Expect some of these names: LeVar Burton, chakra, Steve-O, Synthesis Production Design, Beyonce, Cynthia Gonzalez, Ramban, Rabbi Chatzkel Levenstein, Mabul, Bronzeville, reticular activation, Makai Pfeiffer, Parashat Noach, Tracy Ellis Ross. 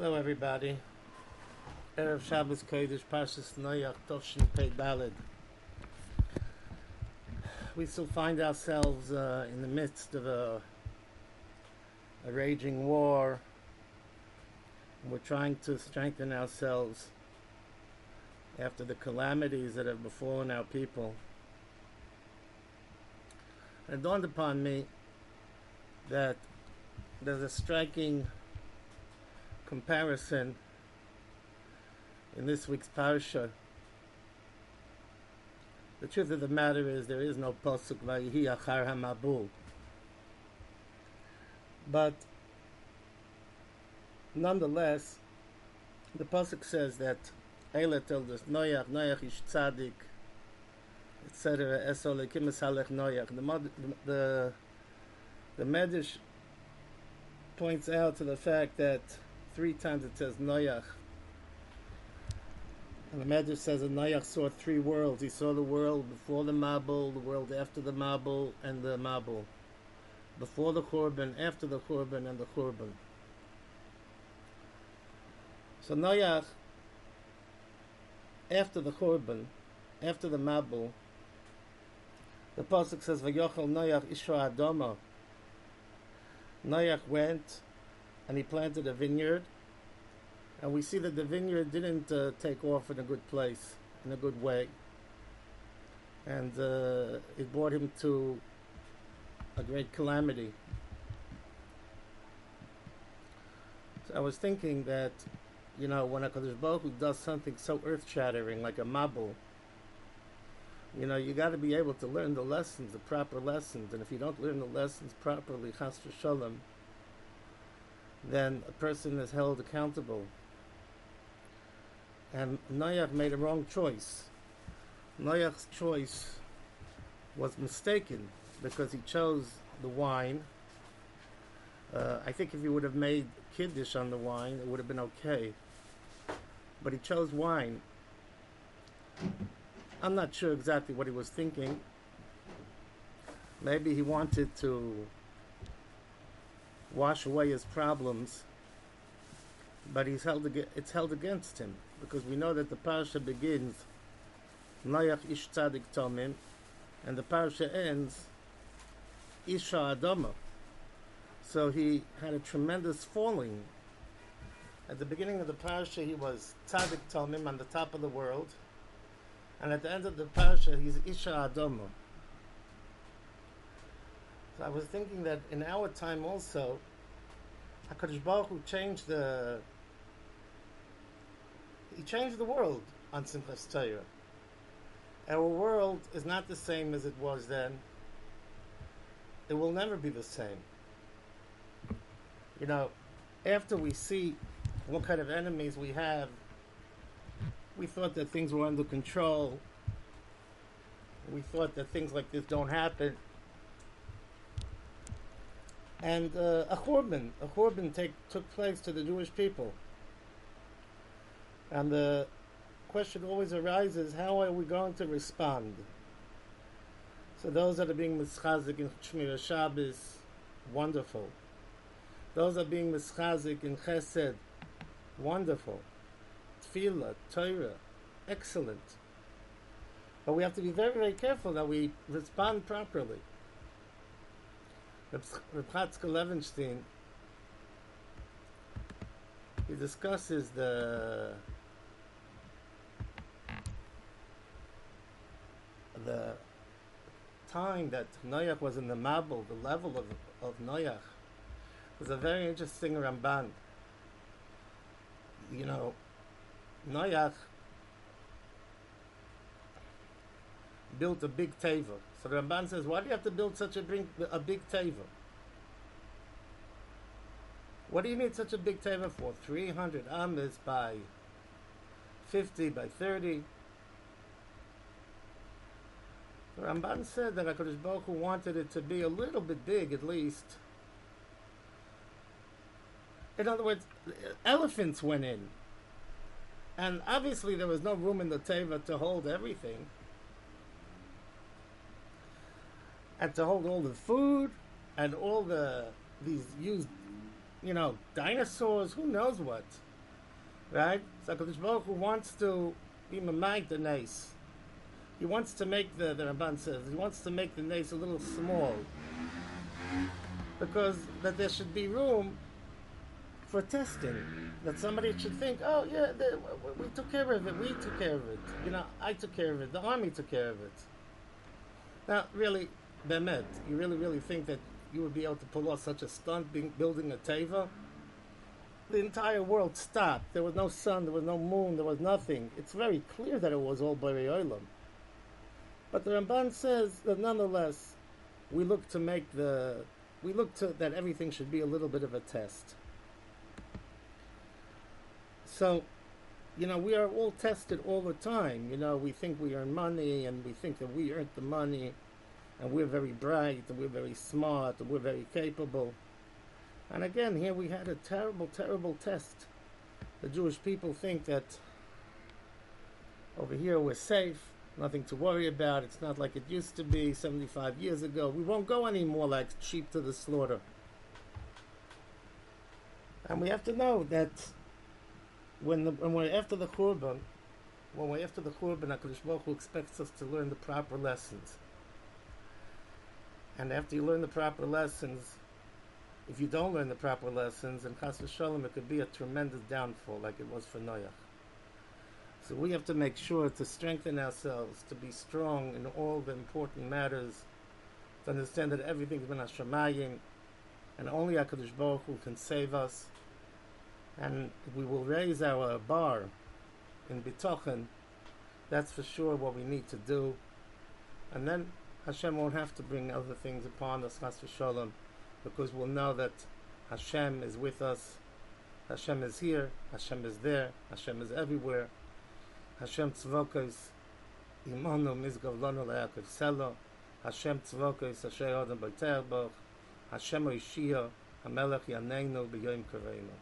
Hello, everybody. Erev Shabbos Kodesh, Parashat Noach, Toshin Pei Daled. We still find ourselves in the midst of a raging war. We're trying to strengthen ourselves after the calamities that have befallen our people. And it dawned upon me that there's a striking comparison in this week's parasha. The truth of the matter is there is no pasuk vayihi achar hamabul, but nonetheless the pasuk says that Eila told us Noach ish tzadik, etc. Esolekim esalech Noach. The Medrash points out to the fact that three times it says Noach. And the Medrash says that Noach saw three worlds. He saw the world before the Mabul, the world after the Mabul, and the Mabul. Before the Korban, after the Korban, and the Korban. So Noach, after the Korban, after the Mabul, the pasuk says, Vayochel Noach Isra Adoma. Noach went and he planted a vineyard, and we see that the vineyard didn't take off in a good place, in a good way, and it brought him to a great calamity. So I was thinking that, you know, when HaKadosh Baruch Hu does something so earth-shattering like a mabul, you know, you got to be able to learn the lessons, the proper lessons, and if you don't learn the lessons properly, chas v'shalom, then a person is held accountable. And Noach made a wrong choice. Noach's choice was mistaken because he chose the wine. I think if he would have made kiddush on the wine, it would have been okay. But he chose wine. I'm not sure exactly what he was thinking. Maybe he wanted to wash away his problems, but it's held against him, because we know that the parasha begins Noach ish tzadik tomim, and the parasha ends Isha Adama. So he had a tremendous falling. At the beginning of the parasha he was tzadik tomim, on the top of the world, and at the end of the parasha he's Isha Adama. So I was thinking that in our time also, HaKadosh Baruch Hu changed the world on Simchas Torah. Our world is not the same as it was then. It will never be the same. You know, after we see what kind of enemies we have, we thought that things were under control. We thought that things like this don't happen. And a korban took place to the Jewish people. And the question always arises, how are we going to respond? So those that are being mischazik in Shmira Shabbos, wonderful. Those that are being mischazik in Chesed, wonderful. Tefillah, Torah, excellent. But we have to be very, very careful that we respond properly. Rabbi Chatzkel Levenstein, he discusses the time that Noach was in the Mabul, the level of Noach. There's a very interesting Ramban. You know, Noach built a big teva. So the Ramban says, why do you have to build such a big teva? What do you need such a big teva for? 300 amas by 50 by 30. The Ramban said that HaKadosh Baruch Hu wanted it to be a little bit big, at least. In other words, elephants went in. And obviously there was no room in the teva to hold everything, and to hold all the food and all these used, you know, dinosaurs, who knows what. right? So HaKadosh Baruch Hu wants to be mamayit the nes. He wants to make the Ramban says, he wants to make the nes a little small, because that there should be room for testing. That somebody should think, oh yeah, we took care of it, you know, I took care of it, the army took care of it. Now really, Bemet, you really think that you would be able to pull off such a stunt, building a teva? The entire world stopped. There was no sun, there was no moon, there was nothing. It's very clear that it was all Borei Olam. But the Ramban says that nonetheless, we look to make the, we look to that everything should be a little bit of a test. So, you know, we are all tested all the time. You know, we think we earn money, and we think that we earned the money, and we're very bright, and we're very smart, and we're very capable. And again, here we had a terrible test. The Jewish people think that over here we're safe, nothing to worry about, it's not like it used to be 75 years ago. We won't go anymore like sheep to the slaughter. And we have to know that when we're after the Khurban, HaKadosh Baruch Hu expects us to learn the proper lessons. And after you learn the proper lessons, if you don't learn the proper lessons, and Chas v'Shalom, it could be a tremendous downfall, like it was for Noach. So we have to make sure to strengthen ourselves, to be strong in all the important matters, to understand that everything is min Hashamayim, and only HaKadosh Baruch Hu can save us. And we will raise our bar in Bitochen. That's for sure what we need to do. And then Hashem won't have to bring other things upon us, Chas v'Shalom, because we'll know that Hashem is with us. Hashem is here, Hashem is there, Hashem is everywhere. Hashem tzvokos imonu mizgavlonu le'akev selo. Hashem tzvokos asher odom b'terboch. Hashem oishio hamelech yaneinu b'yoim kareinu.